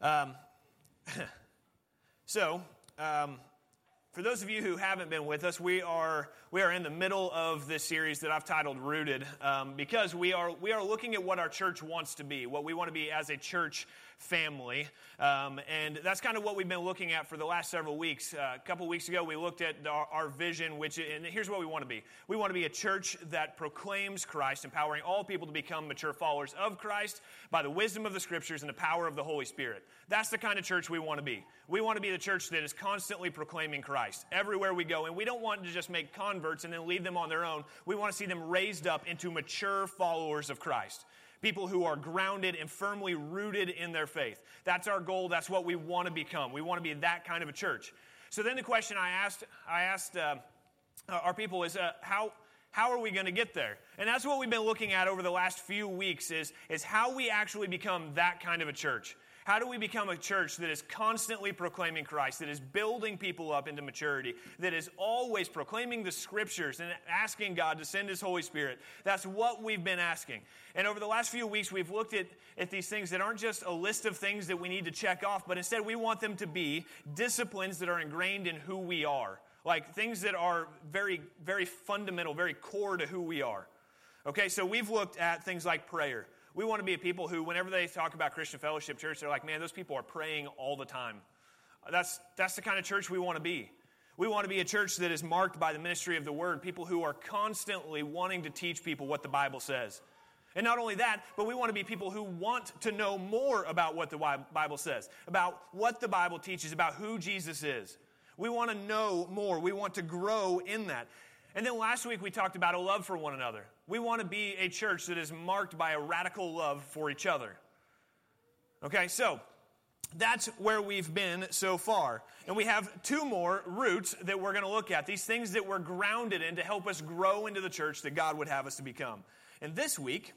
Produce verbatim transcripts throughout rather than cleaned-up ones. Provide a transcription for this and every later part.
Um, so, um, for those of you who haven't been with us, we are we are in the middle of this series that I've titled "Rooted," um, because we are we are looking at what our church wants to be, what we want to be as a church family, um, and that's kind of what we've been looking at for the last several weeks. Uh, a couple weeks ago, we looked at our, our vision, which and here's what we want to be: we want to be a church that proclaims Christ, empowering all people to become mature followers of Christ by the wisdom of the Scriptures and the power of the Holy Spirit. That's the kind of church we want to be. We want to be the church that is constantly proclaiming Christ everywhere we go, and we don't want to just make converts and then leave them on their own. We want to see them raised up into mature followers of Christ. People who are grounded and firmly rooted in their faith. That's our goal. That's what we want to become. We want to be that kind of a church. So then the question I asked I asked uh, our people is, uh, how how are we going to get there? And that's what we've been looking at over the last few weeks is, is how we actually become that kind of a church. How do we become a church that is constantly proclaiming Christ, that is building people up into maturity, that is always proclaiming the Scriptures and asking God to send His Holy Spirit? That's what we've been asking. And over the last few weeks, we've looked at, at these things that aren't just a list of things that we need to check off, but instead we want them to be disciplines that are ingrained in who we are, like things that are very, very fundamental, very core to who we are. Okay, so we've looked at things like prayer. We want to be a people who, whenever they talk about Christian Fellowship Church, they're like, man, those people are praying all the time. That's, that's the kind of church we want to be. We want to be a church that is marked by the ministry of the Word, people who are constantly wanting to teach people what the Bible says. And not only that, but we want to be people who want to know more about what the Bible says, about what the Bible teaches, about who Jesus is. We want to know more. We want to grow in that. And then last week we talked about a love for one another. We want to be a church that is marked by a radical love for each other. Okay, so that's where we've been so far. And we have two more roots that we're going to look at, these things that we're grounded in to help us grow into the church that God would have us to become. And this week,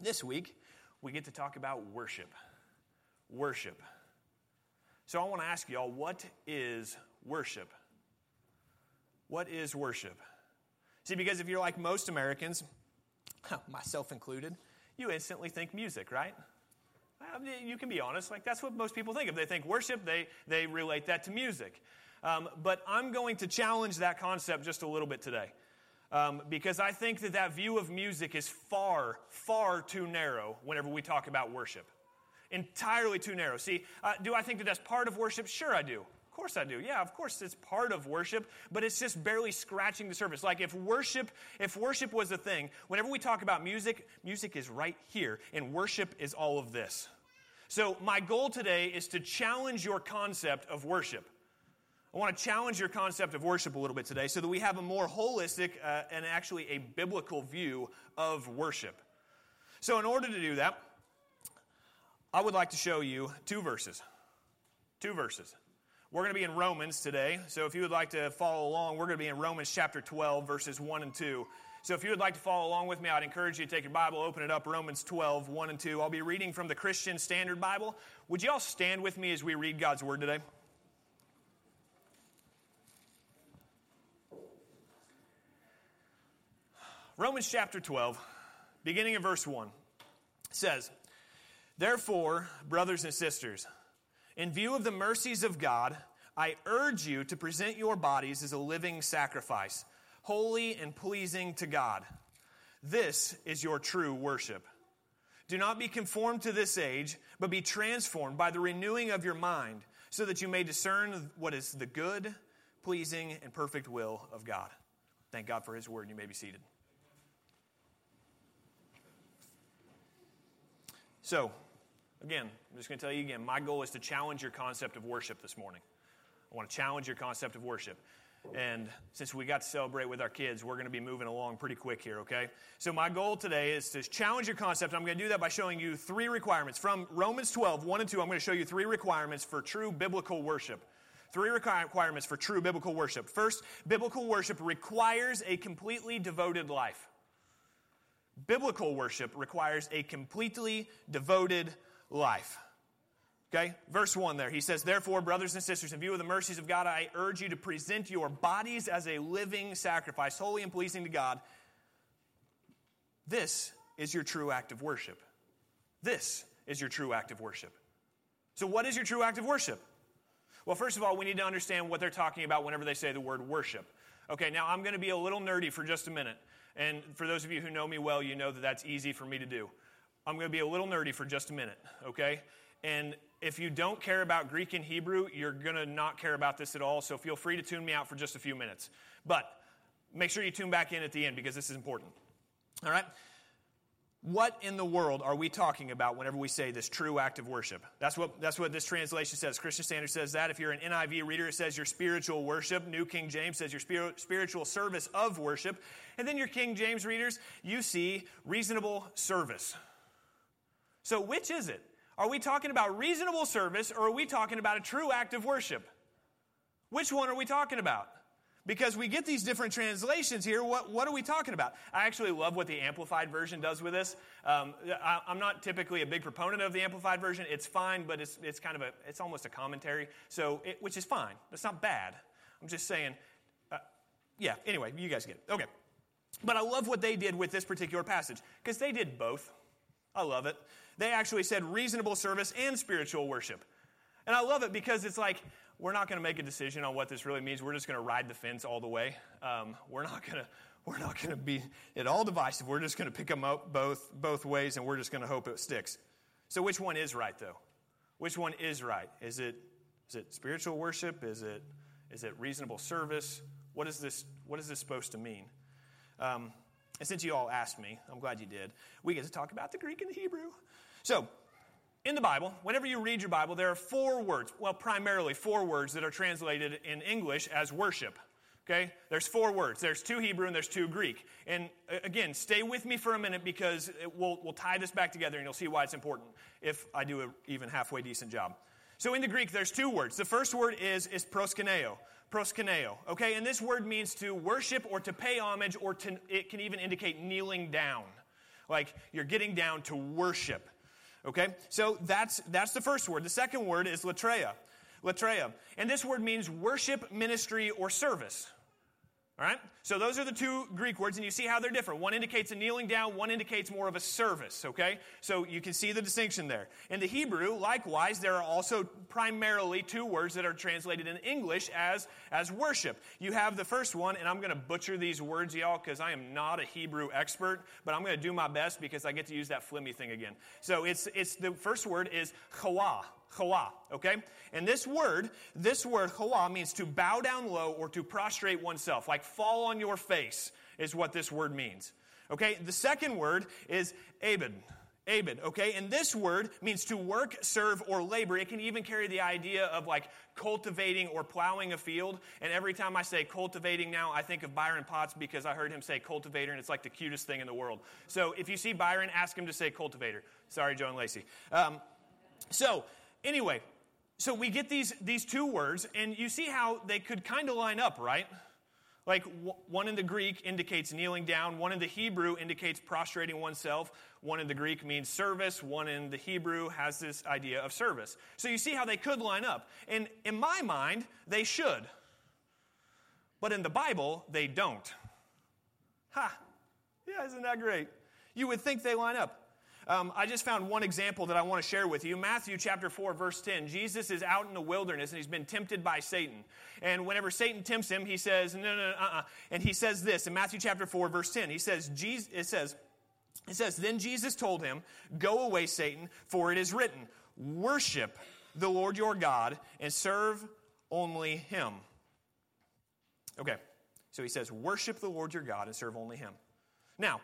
this week, we get to talk about worship. Worship. So I want to ask y'all, what is worship? What is worship? See, because if you're like most Americans, myself included, you instantly think music, right? You can be honest. Like, that's what most people think. If they think worship, they, they relate that to music. Um, but I'm going to challenge that concept just a little bit today. Um, because I think that that view of music is far, far too narrow whenever we talk about worship. Entirely too narrow. See, uh, do I think that that's part of worship? Sure I do. Of course I do. Yeah, of course it's part of worship, but it's just barely scratching the surface. Like if worship, if worship was a thing, whenever we talk about music, music is right here, and worship is all of this. So my goal today is to challenge your concept of worship. I want to challenge your concept of worship a little bit today so that we have a more holistic uh, and actually a biblical view of worship. So in order to do that, I would like to show you two verses. Two verses. We're going to be in Romans today, so if you would like to follow along, we're going to be in Romans chapter twelve, verses one and two. So if you would like to follow along with me, I'd encourage you to take your Bible, open it up, Romans twelve, one and two. I'll be reading from the Christian Standard Bible. Would you all stand with me as we read God's Word today? Romans chapter twelve, beginning in verse one, says, "Therefore, brothers and sisters, in view of the mercies of God, I urge you to present your bodies as a living sacrifice, holy and pleasing to God. This is your true worship. Do not be conformed to this age, but be transformed by the renewing of your mind, so that you may discern what is the good, pleasing, and perfect will of God." Thank God for His Word. You may be seated. So, again, I'm just going to tell you again, my goal is to challenge your concept of worship this morning. I want to challenge your concept of worship. And since we got to celebrate with our kids, we're going to be moving along pretty quick here, okay? So my goal today is to challenge your concept. I'm going to do that by showing you three requirements. From Romans twelve, one and two, I'm going to show you three requirements for true biblical worship. Three requirements for true biblical worship. First, biblical worship requires a completely devoted life. Biblical worship requires a completely devoted life. Life. Okay? Verse one there. He says, "Therefore, brothers and sisters, in view of the mercies of God, I urge you to present your bodies as a living sacrifice, holy and pleasing to God. This is your true act of worship." This is your true act of worship. So what is your true act of worship? Well, first of all, we need to understand what they're talking about whenever they say the word worship. Okay, now I'm going to be a little nerdy for just a minute. And for those of you who know me well, you know that that's easy for me to do. I'm going to be a little nerdy for just a minute, okay? And if you don't care about Greek and Hebrew, you're going to not care about this at all, so feel free to tune me out for just a few minutes. But make sure you tune back in at the end because this is important. All right? What in the world are we talking about whenever we say this true act of worship? That's what that's what this translation says. Christian Standard says that. If you're an N I V reader, it says your spiritual worship. New King James says your spir- spiritual service of worship. And then your King James readers, you see reasonable service. So which is it? Are we talking about reasonable service or are we talking about a true act of worship? Which one are we talking about? Because we get these different translations here, what, what are we talking about? I actually love what the Amplified Version does with this. Um, I, I'm not typically a big proponent of the Amplified Version. It's fine, but it's it's kind of a it's almost a commentary. So, it, which is fine. It's not bad. I'm just saying. Uh, yeah. Anyway, you guys get it. Okay. But I love what they did with this particular passage because they did both. I love it. They actually said reasonable service and spiritual worship, and I love it because it's like, we're not going to make a decision on what this really means. We're just going to ride the fence all the way. Um, we're not going to we're not going to be at all divisive. We're just going to pick them up both both ways, and we're just going to hope it sticks. So which one is right, though? Which one is right? Is it is it spiritual worship? Is it is it reasonable service? What is this what is this supposed to mean? Um, and since you all asked me, I'm glad you did. We get to talk about the Greek and the Hebrew. So, in the Bible, whenever you read your Bible, there are four words, well, primarily four words that are translated in English as worship, okay? There's four words. There's two Hebrew and there's two Greek. And again, stay with me for a minute because it will, we'll tie this back together and you'll see why it's important if I do an even halfway decent job. So in the Greek, there's two words. The first word is, is proskuneo, proskuneo, okay? And this word means to worship or to pay homage or to, it can even indicate kneeling down, like you're getting down to worship. Okay, so that's that's the first word. The second word is latreia, latreia, and this word means worship, ministry, or service. All right, so those are the two Greek words, and you see how they're different. One indicates a kneeling down, one indicates more of a service. Okay, so you can see the distinction there. In the Hebrew, likewise, there are also primarily two words that are translated in English as as worship. You have the first one, and I'm going to butcher these words, y'all, because I am not a Hebrew expert, but I'm going to do my best because I get to use that flimmy thing again. So it's it's the first word is chawah. Chawah, okay? And this word, this word, chawah, means to bow down low or to prostrate oneself, like fall on your face is what this word means, okay? The second word is abed, abed, okay? And this word means to work, serve, or labor. It can even carry the idea of like cultivating or plowing a field. And every time I say cultivating now, I think of Byron Potts because I heard him say cultivator, and it's like the cutest thing in the world. So if you see Byron, ask him to say cultivator. Sorry, Joan Lacy. Um, so... Anyway, so we get these these two words, and you see how they could kind of line up, right? Like w- one in the Greek indicates kneeling down, one in the Hebrew indicates prostrating oneself, one in the Greek means service, one in the Hebrew has this idea of service. So you see how they could line up. And in my mind, they should. But in the Bible, they don't. Ha! Yeah, isn't that great? You would think they line up. Um, I just found one example that I want to share with you. Matthew chapter four, verse ten. Jesus is out in the wilderness, and he's been tempted by Satan. And whenever Satan tempts him, he says, no, no, no, uh-uh. And he says this in Matthew chapter four, verse ten. He says, Jesus, it says, it says, then Jesus told him, go away, Satan, for it is written, worship the Lord your God and serve only him. Okay, so he says, worship the Lord your God and serve only him. Now,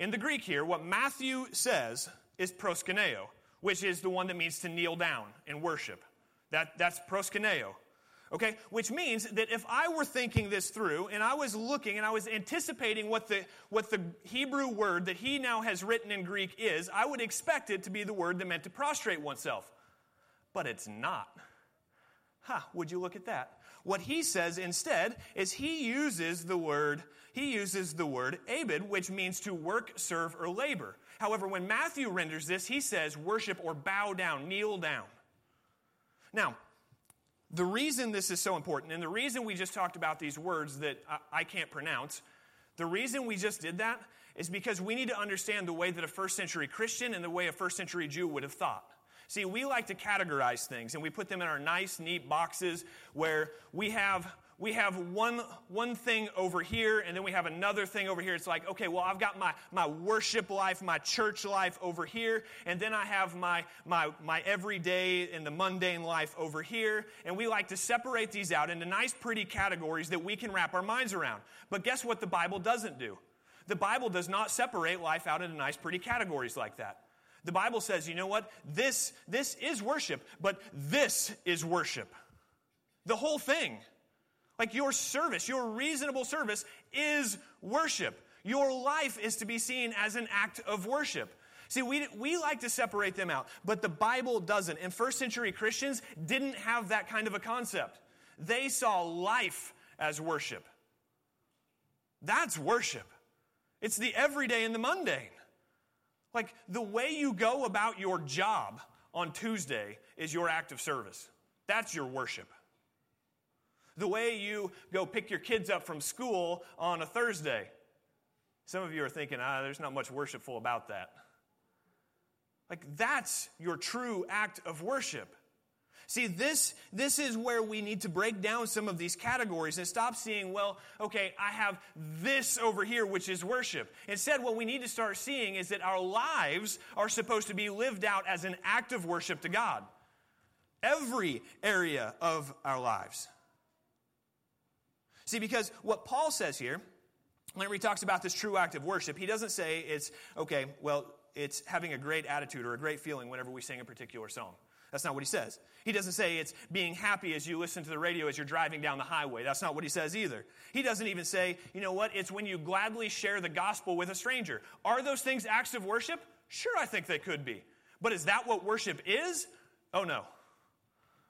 in the Greek here, what Matthew says is proskuneo, which is the one that means to kneel down and worship. That, that's proskuneo, okay? Which means that if I were thinking this through and I was looking and I was anticipating what the, what the Hebrew word that he now has written in Greek is, I would expect it to be the word that meant to prostrate oneself. But it's not. Ha, huh, would you look at that? What he says instead is he uses the word, he uses the word abed, which means to work, serve, or labor. However, when Matthew renders this, he says worship or bow down, kneel down. Now, the reason this is so important, and the reason we just talked about these words that I, I can't pronounce, the reason we just did that is because we need to understand the way that a first century Christian and the way a first century Jew would have thought. See, we like to categorize things, and we put them in our nice, neat boxes where we have we have one, one thing over here, and then we have another thing over here. It's like, okay, well, I've got my, my worship life, my church life over here, and then I have my, my, my everyday and the mundane life over here. And we like to separate these out into nice, pretty categories that we can wrap our minds around. But guess what the Bible doesn't do? The Bible does not separate life out into nice, pretty categories like that. The Bible says, you know what? This, this is worship, but this is worship. The whole thing. Like your service, your reasonable service is worship. Your life is to be seen as an act of worship. See, we, we like to separate them out, but the Bible doesn't. And first century Christians didn't have that kind of a concept. They saw life as worship. That's worship. It's the everyday and the mundane. Like the way you go about your job on Tuesday is your act of service. That's your worship. The way you go pick your kids up from school on a Thursday. Some of you are thinking, ah, there's not much worshipful about that. Like, that's your true act of worship. See, this, this is where we need to break down some of these categories and stop seeing, well, okay, I have this over here, which is worship. Instead, what we need to start seeing is that our lives are supposed to be lived out as an act of worship to God. Every area of our lives. See, because what Paul says here, whenever he talks about this true act of worship, he doesn't say it's, okay, well, it's having a great attitude or a great feeling whenever we sing a particular song. That's not what he says. He doesn't say it's being happy as you listen to the radio as you're driving down the highway. That's not what he says either. He doesn't even say, you know what, it's when you gladly share the gospel with a stranger. Are those things acts of worship? Sure, I think they could be. But is that what worship is? Oh, no.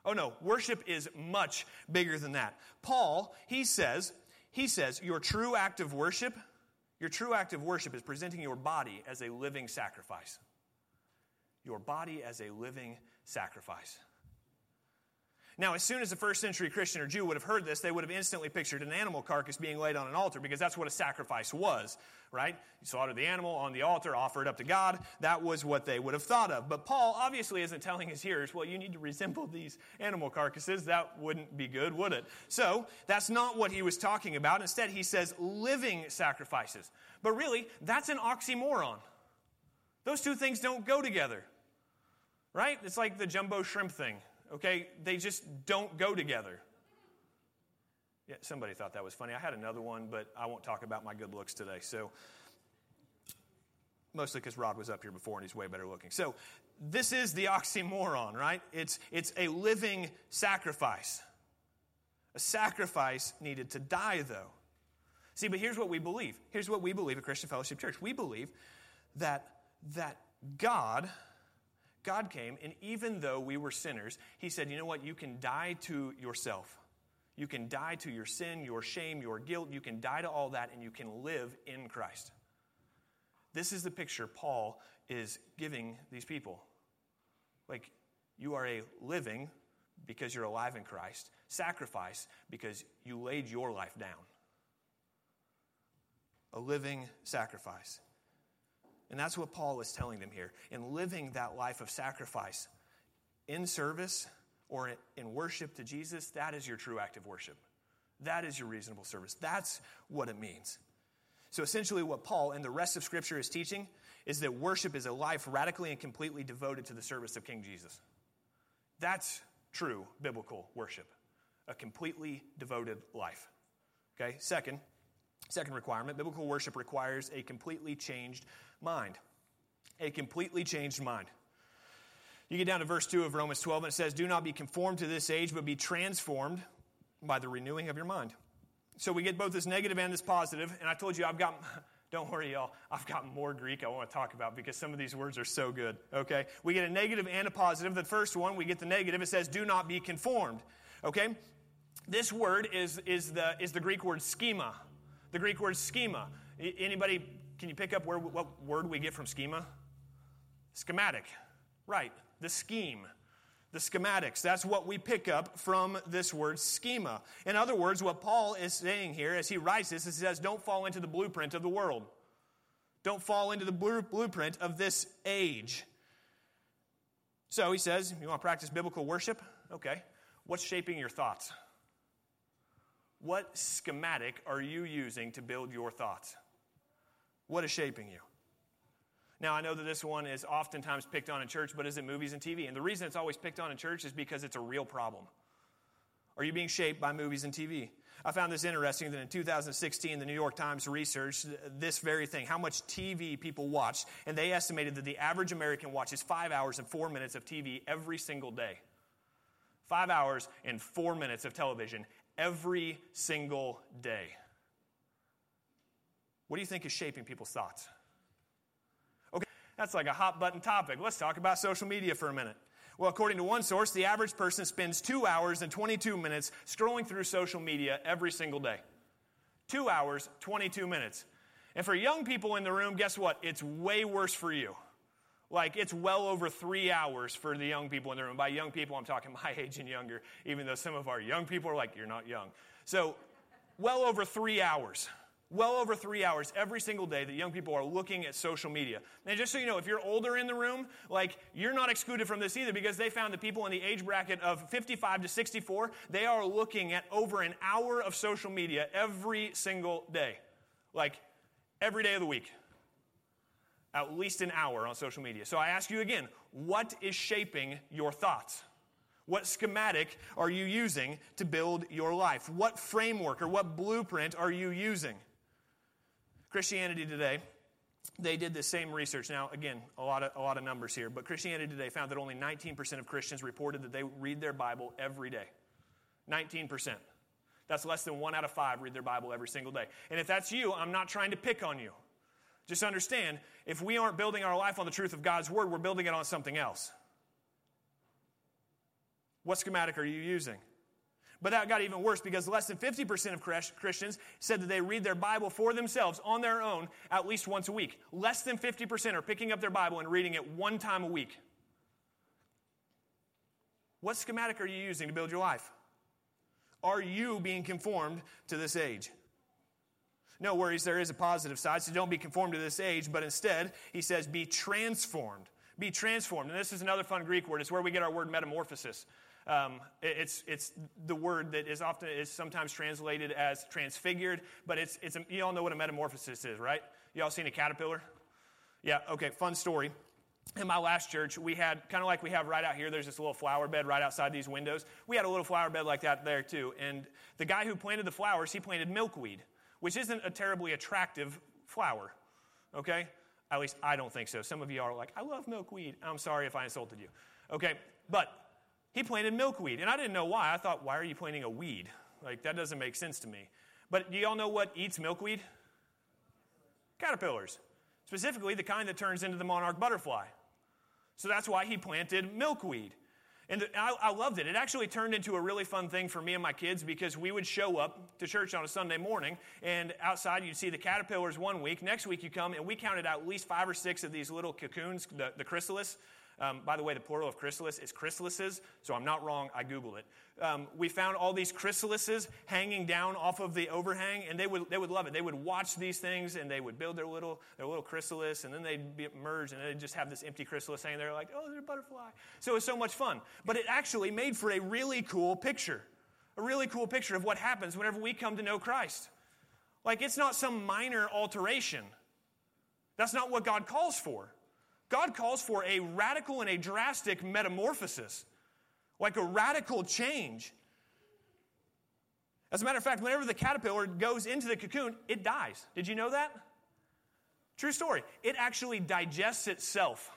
Oh no, worship is much bigger than that. Paul, he says, he says, your true act of worship, your true act of worship is presenting your body as a living sacrifice. Your body as a living sacrifice. Now, as soon as a first century Christian or Jew would have heard this, they would have instantly pictured an animal carcass being laid on an altar because that's what a sacrifice was, right? You slaughtered the animal on the altar, offer it up to God. That was what they would have thought of. But Paul obviously isn't telling his hearers, well, you need to resemble these animal carcasses. That wouldn't be good, would it? So that's not what he was talking about. Instead, he says living sacrifices. But really, that's an oxymoron. Those two things don't go together, right? It's like the jumbo shrimp thing. Okay, they just don't go together. Yeah, somebody thought that was funny. I had another one, but I won't talk about my good looks today. So, mostly because Rod was up here before and he's way better looking. So, this is the oxymoron, right? It's it's a living sacrifice. A sacrifice needed to die, though. See, but here's what we believe. Here's what we believe at Christian Fellowship Church. We believe that that God. God came, and even though we were sinners, he said, you know what, you can die to yourself. You can die to your sin, your shame, your guilt. You can die to all that, and you can live in Christ. This is the picture Paul is giving these people. Like, you are a living, because you're alive in Christ, sacrifice, because you laid your life down. A living sacrifice. And that's what Paul is telling them here. In living that life of sacrifice in service or in worship to Jesus, that is your true act of worship. That is your reasonable service. That's what it means. So essentially what Paul and the rest of Scripture is teaching is that worship is a life radically and completely devoted to the service of King Jesus. That's true biblical worship, a completely devoted life. Okay, second. Second requirement, biblical worship requires a completely changed mind. A completely changed mind. You get down to verse two of Romans twelve, and it says, do not be conformed to this age, but be transformed by the renewing of your mind. So we get both this negative and this positive, and I told you I've got... Don't worry, y'all. I've got more Greek I want to talk about because some of these words are so good, okay? We get a negative and a positive. The first one, we get the negative. It says, do not be conformed, okay? This word is, is, the, is the Greek word schema. The Greek word schema. Anybody, can you pick up where what word we get from schema? Schematic. Right. The scheme. The schematics. That's what we pick up from this word schema. In other words, what Paul is saying here as he writes this is he says, don't fall into the blueprint of the world. Don't fall into the blueprint of this age. So he says, you want to practice biblical worship? Okay. What's shaping your thoughts? What schematic are you using to build your thoughts? What is shaping you? Now, I know that this one is oftentimes picked on in church, but is it movies and T V? And the reason it's always picked on in church is because it's a real problem. Are you being shaped by movies and T V? I found this interesting that in two thousand sixteen, the New York Times researched this very thing, how much T V people watched, and they estimated that the average American watches five hours and four minutes of T V every single day. Five hours and four minutes of television every single day. What do you think is shaping people's thoughts? Okay, that's like a hot-button topic. Let's talk about social media for a minute. Well, according to one source, the average person spends two hours and twenty-two minutes scrolling through social media every single day. Two hours, twenty-two minutes. And for young people in the room, guess what? It's way worse for you. Like, it's well over three hours for the young people in the room. By young people, I'm talking my age and younger, even though some of our young people are like, you're not young. So, well over three hours. Well over three hours every single day that young people are looking at social media. Now, just so you know, if you're older in the room, like, you're not excluded from this either, because they found the people in the age bracket of fifty-five to sixty-four, they are looking at over an hour of social media every single day. Like, every day of the week. At least an hour on social media. So I ask you again, what is shaping your thoughts? What schematic are you using to build your life? What framework or what blueprint are you using? Christianity Today, they did the same research. Now, again, a lot of a lot of numbers here, but Christianity Today found that only nineteen percent of Christians reported that they read their Bible every day. nineteen percent. That's less than one out of five read their Bible every single day. And if that's you, I'm not trying to pick on you. Just understand, if we aren't building our life on the truth of God's Word, we're building it on something else. What schematic are you using? But that got even worse, because less than fifty percent of Christians said that they read their Bible for themselves on their own at least once a week. Less than fifty percent are picking up their Bible and reading it one time a week. What schematic are you using to build your life? Are you being conformed to this age? No worries, there is a positive side, so don't be conformed to this age, but instead, he says, be transformed. Be transformed. And this is another fun Greek word. It's where we get our word metamorphosis. Um, it's it's the word that is often is sometimes translated as transfigured, but it's it's a, you all know what a metamorphosis is, right? You all seen a caterpillar? Yeah. Okay. Fun story. In my last church, we had kind of like we have right out here. There's this little flower bed right outside these windows. We had a little flower bed like that there too. And the guy who planted the flowers, he planted milkweed, which isn't a terribly attractive flower. Okay. At least I don't think so. Some of you are like, I love milkweed. I'm sorry if I insulted you. Okay. But he planted milkweed, and I didn't know why. I thought, why are you planting a weed? Like, that doesn't make sense to me. But do y'all know what eats milkweed? Caterpillars. Specifically, the kind that turns into the monarch butterfly. So that's why he planted milkweed. And the, I, I loved it. It actually turned into a really fun thing for me and my kids, because we would show up to church on a Sunday morning, and outside you'd see the caterpillars one week. Next week you come, and we counted out at least five or six of these little cocoons, the, the chrysalis. Um, by the way, the plural of chrysalis is chrysalises, so I'm not wrong. I Googled it. Um, we found all these chrysalises hanging down off of the overhang, and they would they would love it. They would watch these things, and they would build their little their little chrysalis, and then they'd be merged, and they'd just have this empty chrysalis hanging there like, oh, they're a butterfly. So it was so much fun. But it actually made for a really cool picture, a really cool picture of what happens whenever we come to know Christ. Like, it's not some minor alteration. That's not what God calls for. God calls for a radical and a drastic metamorphosis, like a radical change. As a matter of fact, whenever the caterpillar goes into the cocoon, it dies. Did you know that? True story. It actually digests itself.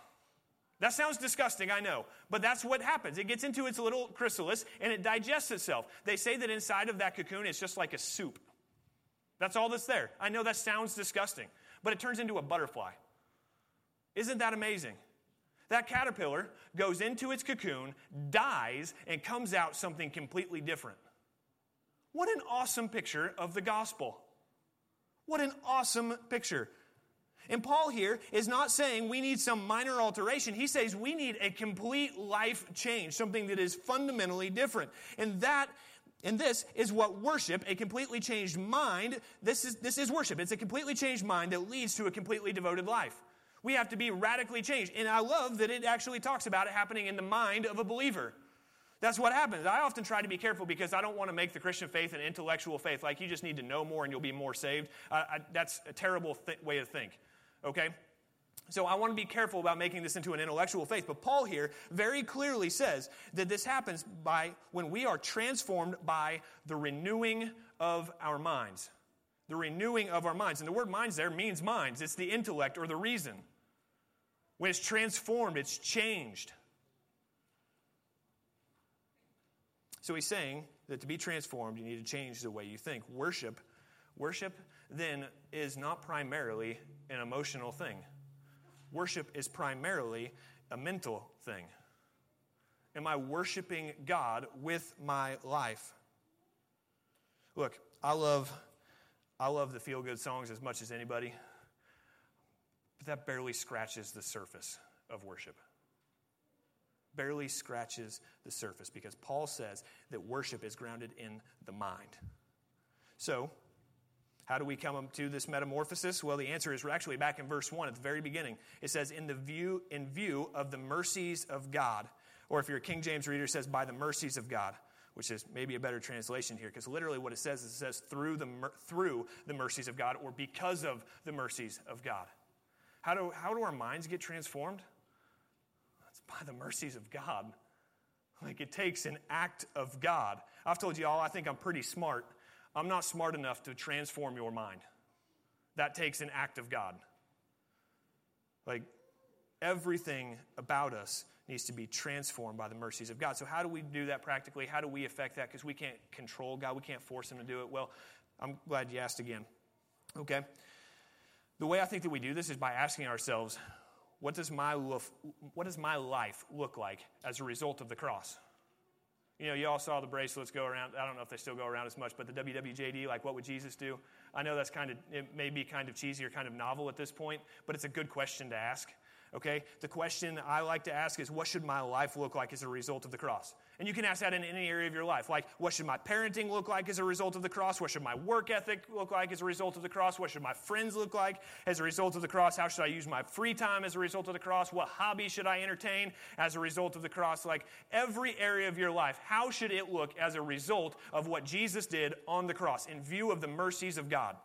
That sounds disgusting, I know, but that's what happens. It gets into its little chrysalis, and it digests itself. They say that inside of that cocoon, it's just like a soup. That's all that's there. I know that sounds disgusting, but it turns into a butterfly. Isn't that amazing? That caterpillar goes into its cocoon, dies, and comes out something completely different. What an awesome picture of the gospel. What an awesome picture. And Paul here is not saying we need some minor alteration. He says we need a complete life change, something that is fundamentally different. And that And this is what worship, a completely changed mind, this is, this is worship. It's a completely changed mind that leads to a completely devoted life. We have to be radically changed. And I love that it actually talks about it happening in the mind of a believer. That's what happens. I often try to be careful because I don't want to make the Christian faith an intellectual faith. Like, you just need to know more and you'll be more saved. Uh, I, that's a terrible th- way to think, okay? So I want to be careful about making this into an intellectual faith. But Paul here very clearly says that this happens by when we are transformed by the renewing of our minds. The renewing of our minds. And the word minds there means minds. It's the intellect or the reason. When it's transformed, it's changed. So he's saying that to be transformed, you need to change the way you think. Worship, worship then is not primarily an emotional thing. Worship is primarily a mental thing. Am I worshiping God with my life? Look, I love, I love the feel-good songs as much as anybody, but that barely scratches the surface of worship. Barely scratches the surface, because Paul says that worship is grounded in the mind. So, how do we come to this metamorphosis? Well, the answer is we're actually back in verse one at the very beginning. It says, in the view, in view of the mercies of God. Or if you're a King James reader, it says, by the mercies of God, which is maybe a better translation here, because literally what it says is it says through the, through the mercies of God, or because of the mercies of God. How do, how do our minds get transformed? It's by the mercies of God. Like, it takes an act of God. I've told you all, I think I'm pretty smart. I'm not smart enough to transform your mind. That takes an act of God. Like, everything about us needs to be transformed by the mercies of God. So how do we do that practically? How do we affect that? Because we can't control God. We can't force him to do it. Well, I'm glad you asked again. Okay. The way I think that we do this is by asking ourselves, what does my loof, what does my life look like as a result of the cross? You know, you all saw the bracelets go around. I don't know if they still go around as much, but the W W J D, like, what would Jesus do? I know that's kind of, it may be kind of cheesy or kind of novel at this point, but it's a good question to ask, okay? The question I like to ask is, what should my life look like as a result of the cross? And you can ask that in any area of your life. Like, what should my parenting look like as a result of the cross? What should my work ethic look like as a result of the cross? What should my friends look like as a result of the cross? How should I use my free time as a result of the cross? What hobby should I entertain as a result of the cross? Like, every area of your life, how should it look as a result of what Jesus did on the cross in view of the mercies of God?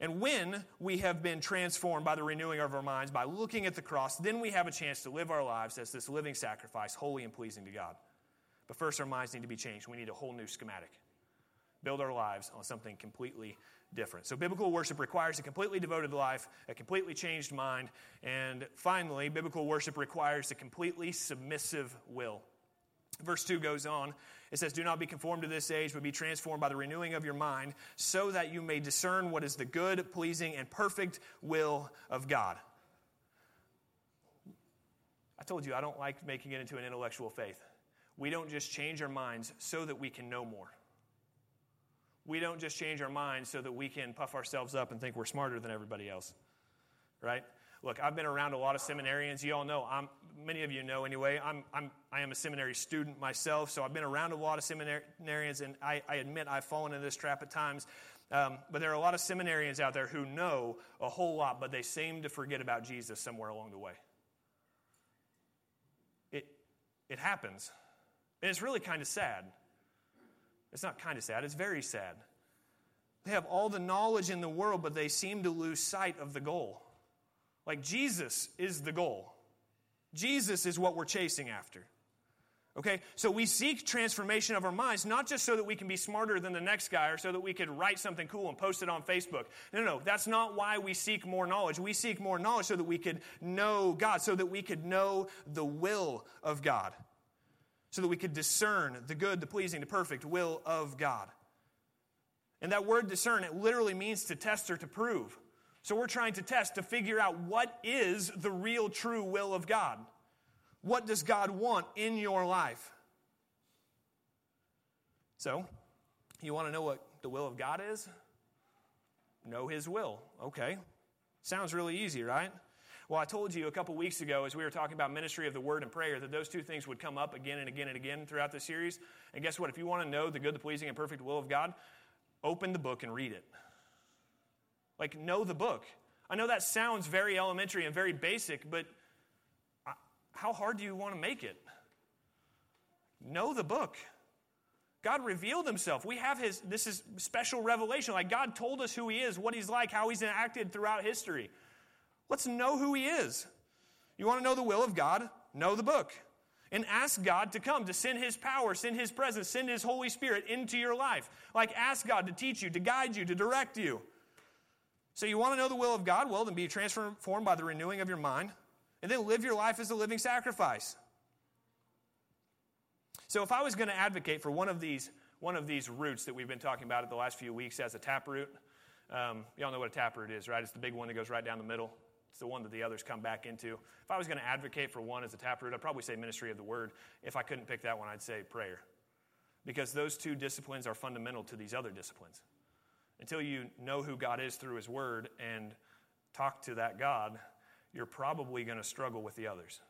And when we have been transformed by the renewing of our minds, by looking at the cross, then we have a chance to live our lives as this living sacrifice, holy and pleasing to God. But first, our minds need to be changed. We need a whole new schematic. Build our lives on something completely different. So biblical worship requires a completely devoted life, a completely changed mind, and finally, biblical worship requires a completely submissive will. Verse two goes on. It says, do not be conformed to this age, but be transformed by the renewing of your mind, so that you may discern what is the good, pleasing, and perfect will of God. I told you, I don't like making it into an intellectual faith. We don't just change our minds so that we can know more. We don't just change our minds so that we can puff ourselves up and think we're smarter than everybody else, right? Look, I've been around a lot of seminarians. You all know, I'm, many of you know anyway, I'm, I'm, I am a seminary student myself, so I've been around a lot of seminarians, and I, I admit I've fallen into this trap at times. Um, but there are a lot of seminarians out there who know a whole lot, but they seem to forget about Jesus somewhere along the way. It, it happens. And it's really kind of sad. It's not kind of sad, it's very sad. They have all the knowledge in the world, but they seem to lose sight of the goal. Like, Jesus is the goal. Jesus is what we're chasing after. Okay? So we seek transformation of our minds, not just so that we can be smarter than the next guy or so that we could write something cool and post it on Facebook. No, no, no. That's not why we seek more knowledge. We seek more knowledge so that we could know God, so that we could know the will of God, so that we could discern the good, the pleasing, the perfect will of God. And that word discern, it literally means to test or to prove. So we're trying to test to figure out what is the real, true will of God. What does God want in your life? So, you want to know what the will of God is? Know His will. Okay. Sounds really easy, right? Well, I told you a couple weeks ago as we were talking about ministry of the word and prayer that those two things would come up again and again and again throughout the series. And guess what? If you want to know the good, the pleasing, and perfect will of God, open the book and read it. Like, know the book. I know that sounds very elementary and very basic, but how hard do you want to make it? Know the book. God revealed himself. We have his, this is special revelation. Like God told us who he is, what he's like, how he's enacted throughout history. Let's know who he is. You want to know the will of God? Know the book. And ask God to come, to send his power, send his presence, send his Holy Spirit into your life. Like ask God to teach you, to guide you, to direct you. So you want to know the will of God? Well, then be transformed by the renewing of your mind. And then live your life as a living sacrifice. So if I was going to advocate for one of these one of these roots that we've been talking about at the last few weeks as a taproot, um, y'all know what a taproot is, right? It's the big one that goes right down the middle. It's the one that the others come back into. If I was going to advocate for one as a taproot, I'd probably say ministry of the word. If I couldn't pick that one, I'd say prayer. Because those two disciplines are fundamental to these other disciplines. Until you know who God is through his word and talk to that God, you're probably going to struggle with the others.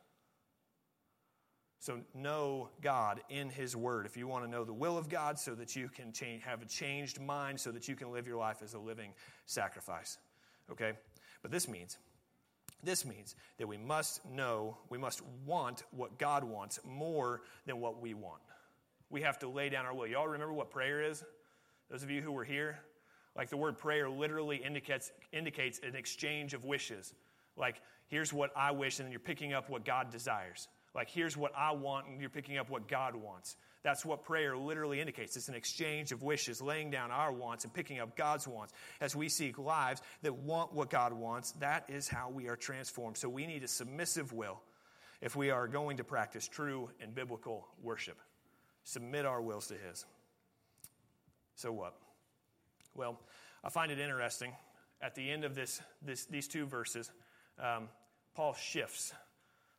So know God in his word. If you want to know the will of God so that you can change, have a changed mind so that you can live your life as a living sacrifice. Okay? But this means, this means that we must know, we must want what God wants more than what we want. We have to lay down our will. Y'all remember what prayer is? Those of you who were here? Like the word prayer literally indicates, indicates an exchange of wishes. Like here's what I wish and then you're picking up what God desires. Like, here's what I want, and you're picking up what God wants. That's what prayer literally indicates. It's an exchange of wishes, laying down our wants and picking up God's wants. As we seek lives that want what God wants, that is how we are transformed. So we need a submissive will if we are going to practice true and biblical worship. Submit our wills to his. So what? Well, I find it interesting. At the end of this, this these two verses, um, Paul shifts.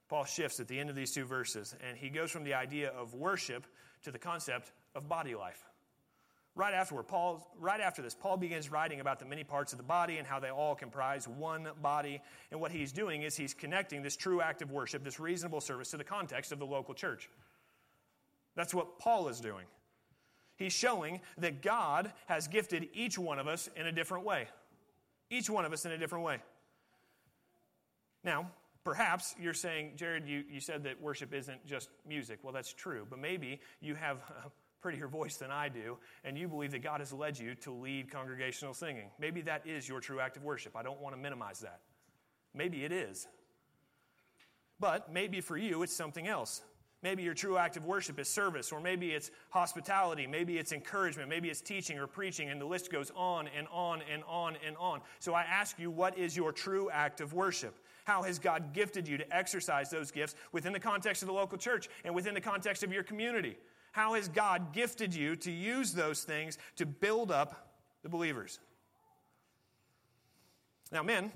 Paul shifts at the end of these two verses, and he goes from the idea of worship to the concept of body life. Right afterward, Paul, right after this, Paul begins writing about the many parts of the body and how they all comprise one body. And what he's doing is he's connecting this true act of worship, this reasonable service, to the context of the local church. That's what Paul is doing. He's showing that God has gifted each one of us in a different way. Each one of us in a different way. Now, perhaps you're saying, Jared, you, you said that worship isn't just music. Well, that's true, but maybe you have a prettier voice than I do, and you believe that God has led you to lead congregational singing. Maybe that is your true act of worship. I don't want to minimize that. Maybe it is. But maybe for you, it's something else. Maybe your true act of worship is service, or maybe it's hospitality, maybe it's encouragement, maybe it's teaching or preaching, and the list goes on and on and on and on. So I ask you, what is your true act of worship? How has God gifted you to exercise those gifts within the context of the local church and within the context of your community? How has God gifted you to use those things to build up the believers? Now, men,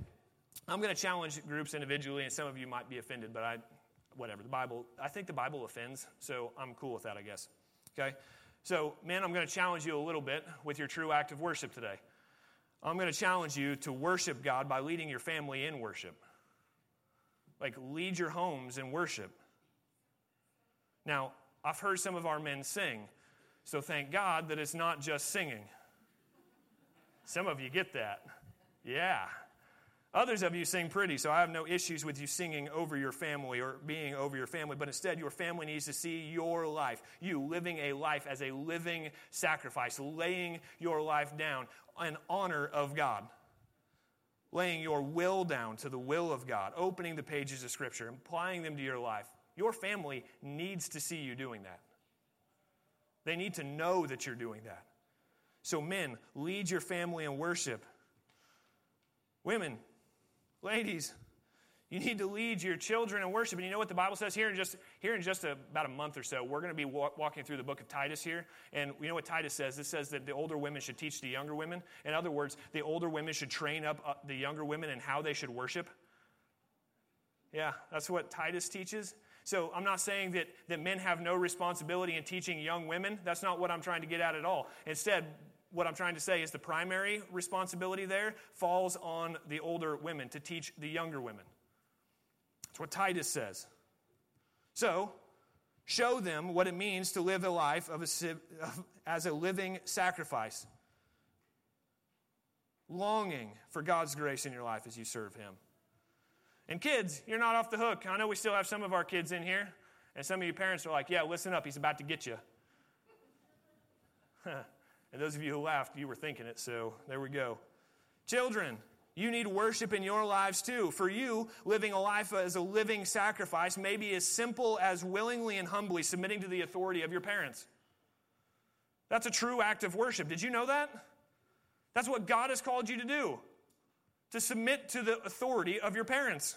I'm going to challenge groups individually, and some of you might be offended, but I, whatever, the Bible, I think the Bible offends, so I'm cool with that, I guess. Okay? So, men, I'm going to challenge you a little bit with your true act of worship today. I'm going to challenge you to worship God by leading your family in worship. Like, lead your homes in worship. Now, I've heard some of our men sing, so thank God that it's not just singing. Some of you get that. Yeah. Others of you sing pretty, so I have no issues with you singing over your family or being over your family, but instead your family needs to see your life, you living a life as a living sacrifice, laying your life down in honor of God. Laying your will down to the will of God, opening the pages of Scripture, applying them to your life. Your family needs to see you doing that. They need to know that you're doing that. So men, lead your family in worship. Women, ladies, you need to lead your children in worship. And you know what the Bible says here in just here in just a, about a month or so, we're going to be walk, walking through the book of Titus here. And you know what Titus says? It says that the older women should teach the younger women. In other words, the older women should train up the younger women in how they should worship. Yeah, that's what Titus teaches. So I'm not saying that, that men have no responsibility in teaching young women. That's not what I'm trying to get at at all. Instead, what I'm trying to say is the primary responsibility there falls on the older women to teach the younger women. That's what Titus says. So, show them what it means to live a life of a, of, as a living sacrifice. longing for God's grace in your life as you serve Him. And kids, you're not off the hook. I know we still have some of our kids in here, and some of your parents are like, yeah, listen up, he's about to get you. And those of you who laughed, you were thinking it, so there we go. Children, you need worship in your lives too. For you, living a life as a living sacrifice may be as simple as willingly and humbly submitting to the authority of your parents. That's a true act of worship. Did you know that? That's what God has called you to do, to submit to the authority of your parents.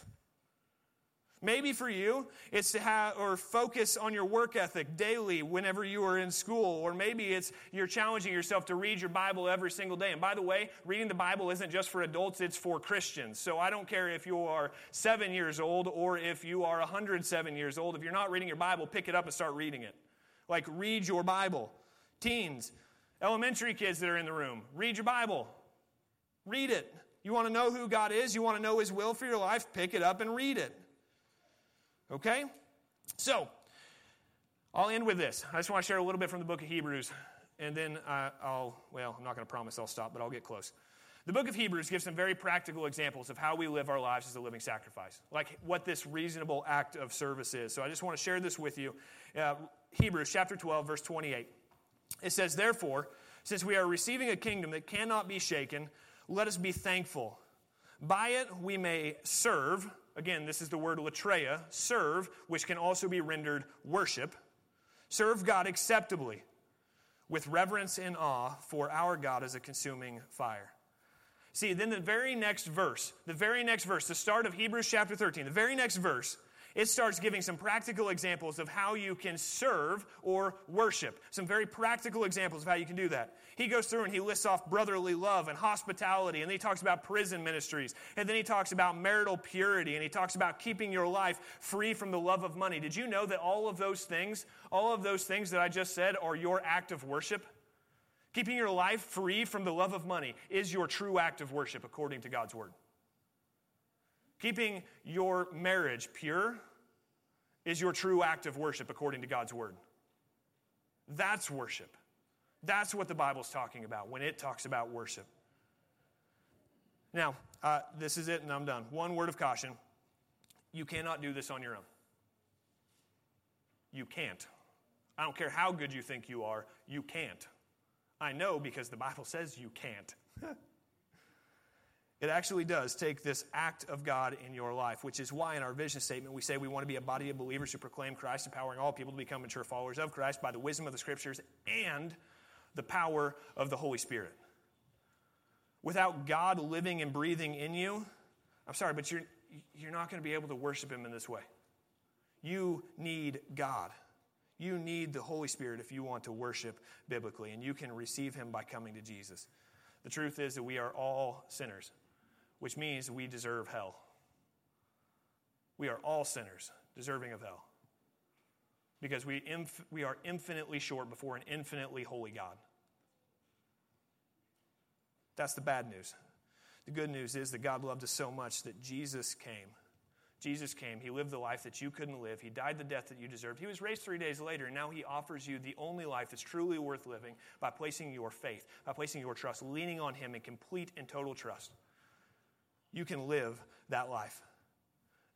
Maybe for you, it's to have or focus on your work ethic daily whenever you are in school. Or maybe it's you're challenging yourself to read your Bible every single day. And by the way, reading the Bible isn't just for adults, it's for Christians. So I don't care if you are seven years old or if you are one hundred seven years old. If you're not reading your Bible, pick it up and start reading it. Like, read your Bible. Teens, elementary kids that are in the room, read your Bible. Read it. You want to know who God is? You want to know His will for your life? Pick it up and read it. Okay? So, I'll end with this. I just want to share a little bit from the book of Hebrews, and then uh, I'll, well, I'm not going to promise I'll stop, but I'll get close. The book of Hebrews gives some very practical examples of how we live our lives as a living sacrifice, like what this reasonable act of service is. So I just want to share this with you. Uh, Hebrews chapter twelve, verse twenty-eight. It says, "Therefore, since we are receiving a kingdom that cannot be shaken, let us be thankful. By it we may serve..." Again, this is the word latreia, serve, which can also be rendered worship. "Serve God acceptably with reverence and awe, for our God is a consuming fire." See, then the very next verse, the very next verse, the start of Hebrews chapter thirteen, the very next verse, it starts giving some practical examples of how you can serve or worship. Some very practical examples of how you can do that. He goes through and he lists off brotherly love and hospitality, and then he talks about prison ministries, and then he talks about marital purity, and he talks about keeping your life free from the love of money. Did you know that all of those things, all of those things that I just said are your act of worship? Keeping your life free from the love of money is your true act of worship according to God's word. Keeping your marriage pure is your true act of worship according to God's word. That's worship. That's what the Bible's talking about when it talks about worship. Now, uh, this is it and I'm done. One word of caution. You cannot do this on your own. You can't. I don't care how good you think you are, you can't. I know because the Bible says you can't. It actually does take this act of God in your life, which is why in our vision statement we say we want to be a body of believers who proclaim Christ, empowering all people to become mature followers of Christ by the wisdom of the Scriptures and the power of the Holy Spirit. Without God living and breathing in you, I'm sorry, but you're, you're not going to be able to worship Him in this way. You need God. You need the Holy Spirit if you want to worship biblically, and you can receive Him by coming to Jesus. The truth is that we are all sinners, which means we deserve hell. We are all sinners, deserving of hell. Because we inf- we are infinitely short before an infinitely holy God. That's the bad news. The good news is that God loved us so much that Jesus came. Jesus came. He lived the life that you couldn't live. He died the death that you deserved. He was raised three days later, and now He offers you the only life that's truly worth living by placing your faith, by placing your trust, leaning on Him in complete and total trust. You can live that life.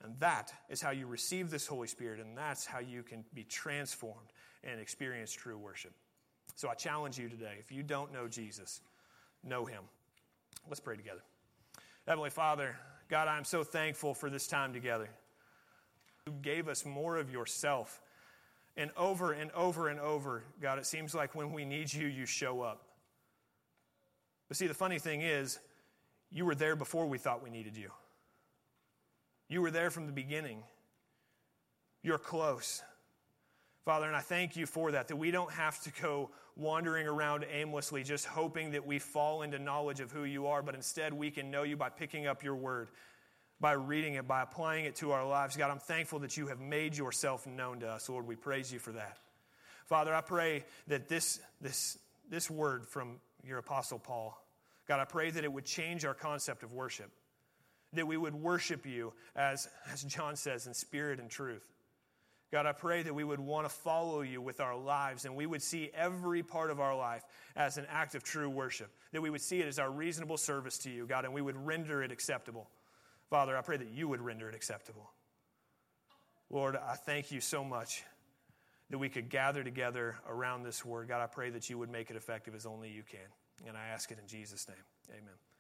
And that is how you receive this Holy Spirit, and that's how you can be transformed and experience true worship. So I challenge you today, if you don't know Jesus, know Him. Let's pray together. Heavenly Father, God, I'm so thankful for this time together. You gave us more of yourself. And over and over and over, God, it seems like when we need you, you show up. But see, the funny thing is, you were there before we thought we needed you. You were there from the beginning. You're close. Father, and I thank you for that, that we don't have to go wandering around aimlessly just hoping that we fall into knowledge of who you are, but instead we can know you by picking up your word, by reading it, by applying it to our lives. God, I'm thankful that you have made yourself known to us. Lord, we praise you for that. Father, I pray that this, this, this word from your apostle Paul, God, I pray that it would change our concept of worship, that we would worship you as, as John says, in spirit and truth. God, I pray that we would want to follow you with our lives, and we would see every part of our life as an act of true worship, that we would see it as our reasonable service to you, God, and we would render it acceptable. Father, I pray that you would render it acceptable. Lord, I thank you so much that we could gather together around this word. God, I pray that you would make it effective as only you can. And I ask it in Jesus' name. Amen.